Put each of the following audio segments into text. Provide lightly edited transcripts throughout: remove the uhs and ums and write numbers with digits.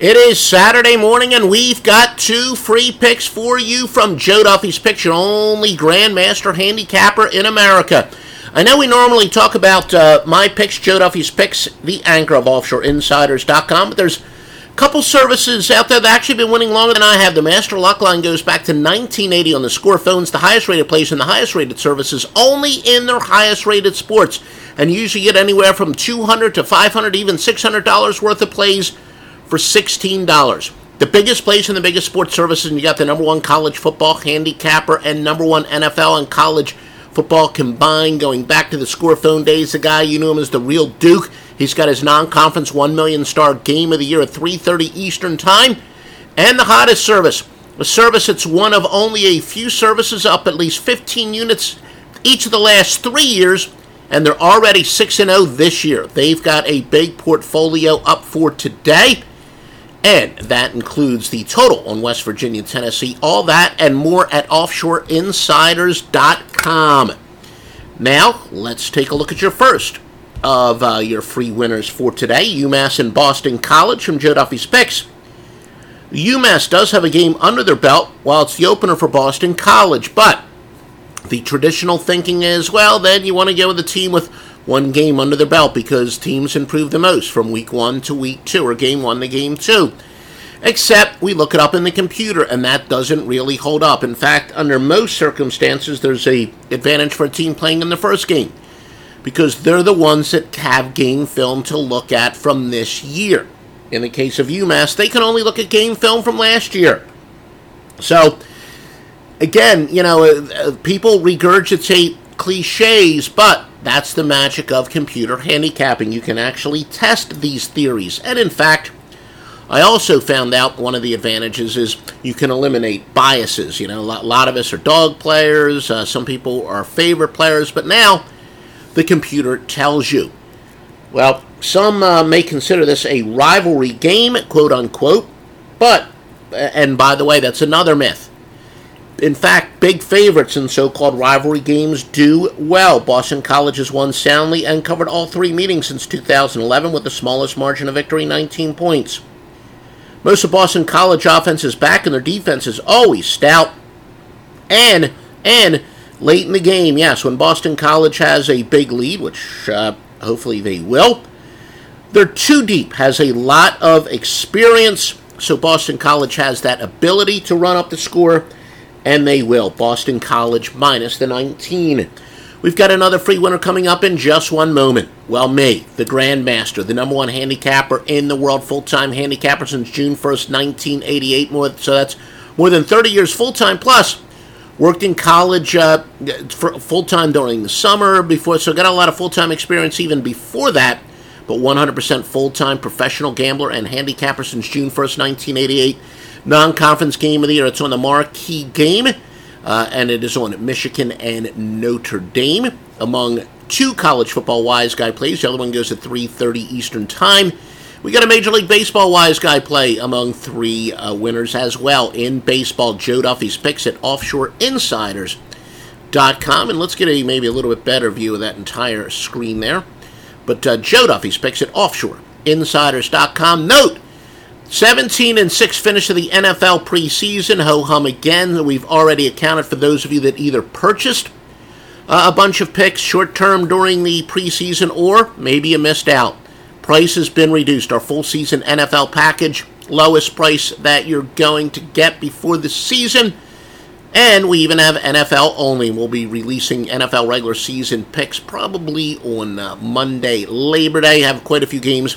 It is Saturday morning, and we've got two free picks for you from Joe Duffy's Picks, your only Grandmaster handicapper in America. I know we normally talk about my picks, Joe Duffy's Picks, the anchor of OffshoreInsiders.com, but there's a couple services out there that have actually been winning longer than I have. The Master Lockline goes back to 1980 on the Score phones, the highest-rated plays and the highest-rated services, only in their highest-rated sports, and you usually get anywhere from $200 to $500, even $600 worth of plays for $16. The biggest plays in the biggest sports services, and you got the number one college football handicapper and number one NFL and college football combined, going back to the Score phone days. The guy, you knew him as the real Duke. He's got his non-conference 1 million star game of the year at 3:30 Eastern Time. And the hottest service, a service that's one of only a few services up at least 15 units each of the last 3 years, and they're already 6-0 this year. They've got a big portfolio up for today. And that includes the total on West Virginia, Tennessee, all that and more at OffshoreInsiders.com. Now, let's take a look at your first of your free winners for today, UMass and Boston College from Joe Duffy's Picks. UMass does have a game under their belt while it's the opener for Boston College, but the traditional thinking is, well, then you want to go with a team with one game under their belt because teams improve the most from week one to week two, or game one to game two. Except we look it up in the computer, and that doesn't really hold up. In fact, under most circumstances, there's an advantage for a team playing in the first game because they're the ones that have game film to look at from this year. In the case of UMass, they can only look at game film from last year. So, again, you know, people regurgitate cliches, but that's the magic of computer handicapping. You can actually test these theories. And in fact, I also found out one of the advantages is you can eliminate biases. You know, a lot of us are dog players. Some people are favorite players. But now the computer tells you. Well, some may consider this a rivalry game, quote unquote. But, and by the way, that's another myth. In fact, big favorites in so-called rivalry games do well. Boston College has won soundly and covered all three meetings since 2011 with the smallest margin of victory, 19 points. Most of Boston College offense is back and their defense is always stout. And late in the game, yes, when Boston College has a big lead, which hopefully they will, they're too deep, has a lot of experience, so Boston College has that ability to run up the score. And they will. Boston College minus the 19. We've got another free winner coming up in just one moment. Well, me, the Grandmaster, the number one handicapper in the world, full-time handicapper since June 1st, 1988. So that's more than 30 years full-time, plus worked in college full-time during the summer before. So got a lot of full-time experience even before that, but 100% full-time professional gambler and handicapper since June 1st, 1988. Non-conference game of the year. It's on the marquee game, and it is on Michigan and Notre Dame. Among two college football wise guy plays, the other one goes at 3:30 Eastern Time. We got a Major League Baseball wise guy play among three winners as well in baseball. Joe Duffy's Picks at OffshoreInsiders.com, and let's get a maybe a little bit better view of that entire screen there. But Joe Duffy's Picks at OffshoreInsiders.com. Note. 17-6 finish of the NFL preseason. Ho-hum again. We've already accounted for those of you that either purchased a bunch of picks short-term during the preseason or maybe you missed out. Price has been reduced. Our full-season NFL package, lowest price that you're going to get before the season. And we even have NFL only. We'll be releasing NFL regular season picks probably on Monday, Labor Day. Have quite a few games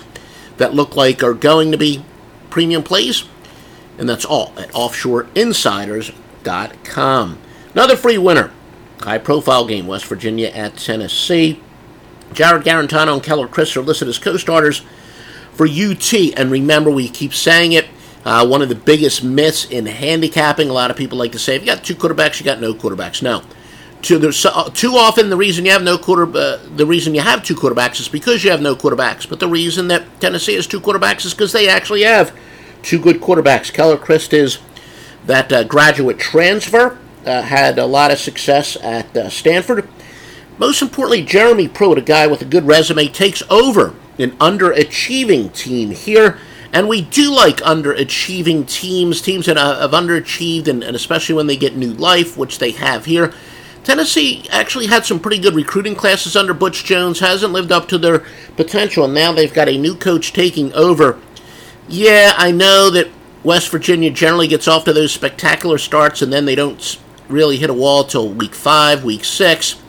that look like are going to be premium plays, and that's all at offshoreinsiders.com. Another free winner, high-profile game, West Virginia at Tennessee. Jared Garantano and Keller Chryst are listed as co-starters for UT. And remember, we keep saying it, one of the biggest myths in handicapping, a lot of people like to say, if you got two quarterbacks, you got no quarterbacks. No. Too often the reason you have two quarterbacks is because you have no quarterbacks. But the reason that Tennessee has two quarterbacks is because they actually have two good quarterbacks. Keller Chryst is that graduate transfer, had a lot of success at Stanford. Most importantly, Jeremy Pruitt, a guy with a good resume, takes over an underachieving team here. And we do like underachieving teams that have underachieved, and especially when they get new life, which they have here. Tennessee actually had some pretty good recruiting classes under Butch Jones, hasn't lived up to their potential, and now they've got a new coach taking over. Yeah, I know that West Virginia generally gets off to those spectacular starts, and then they don't really hit a wall till week 5, week 6,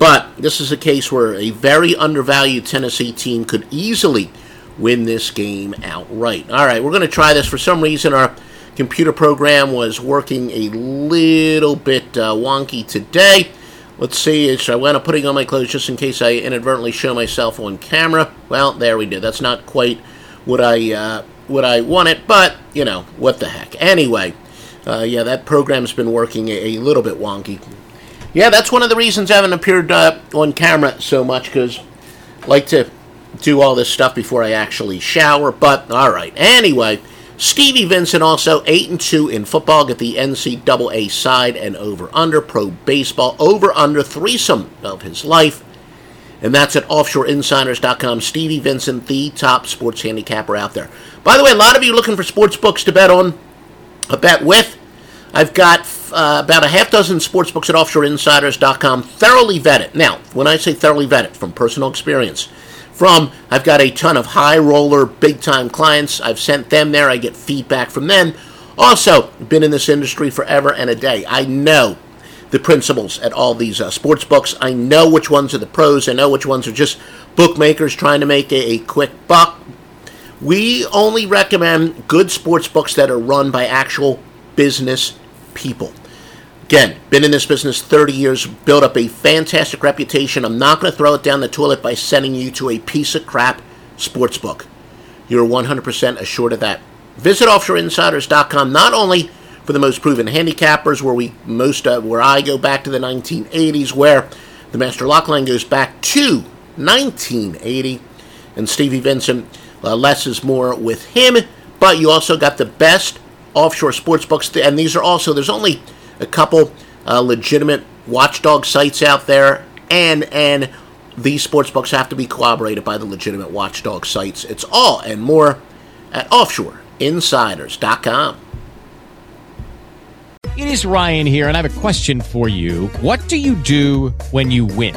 but this is a case where a very undervalued Tennessee team could easily win this game outright. All right, we're going to try this. For some reason, our computer program was working a little bit wonky today. Let's see. So I wound up putting on my clothes just in case I inadvertently show myself on camera. Well, there we do. That's not quite what I wanted, but, you know, what the heck. Anyway, yeah, that program's been working a little bit wonky. Yeah, that's one of the reasons I haven't appeared on camera so much, because I like to do all this stuff before I actually shower, but all right. Anyway, Stevie Vincent also 8-2 in football, get the NCAA side and over-under, pro baseball, over-under, threesome of his life, and that's at OffshoreInsiders.com. Stevie Vincent, the top sports handicapper out there. By the way, a lot of you looking for sports books to bet on, a bet with. I've got about a half dozen sports books at OffshoreInsiders.com, thoroughly vetted. Now, when I say thoroughly vetted, from personal experience, I've got a ton of high roller, big time clients. I've sent them there. I get feedback from them. Also, been in this industry forever and a day. I know the principles at all these sports books. I know which ones are the pros. I know which ones are just bookmakers trying to make a quick buck. We only recommend good sports books that are run by actual business people. Again, been in this business 30 years, built up a fantastic reputation. I'm not going to throw it down the toilet by sending you to a piece of crap sports book. You're 100% assured of that. Visit OffshoreInsiders.com not only for the most proven handicappers, where I go back to the 1980s, where the Master Lockline goes back to 1980, and Stevie Vincent, less is more with him. But you also got the best offshore sports books, and these are also there's only a couple legitimate watchdog sites out there, and these sports books have to be corroborated by the legitimate watchdog sites. It's all and more at offshoreinsiders.com. It is Ryan here, and I have a question for you. What do you do when you win?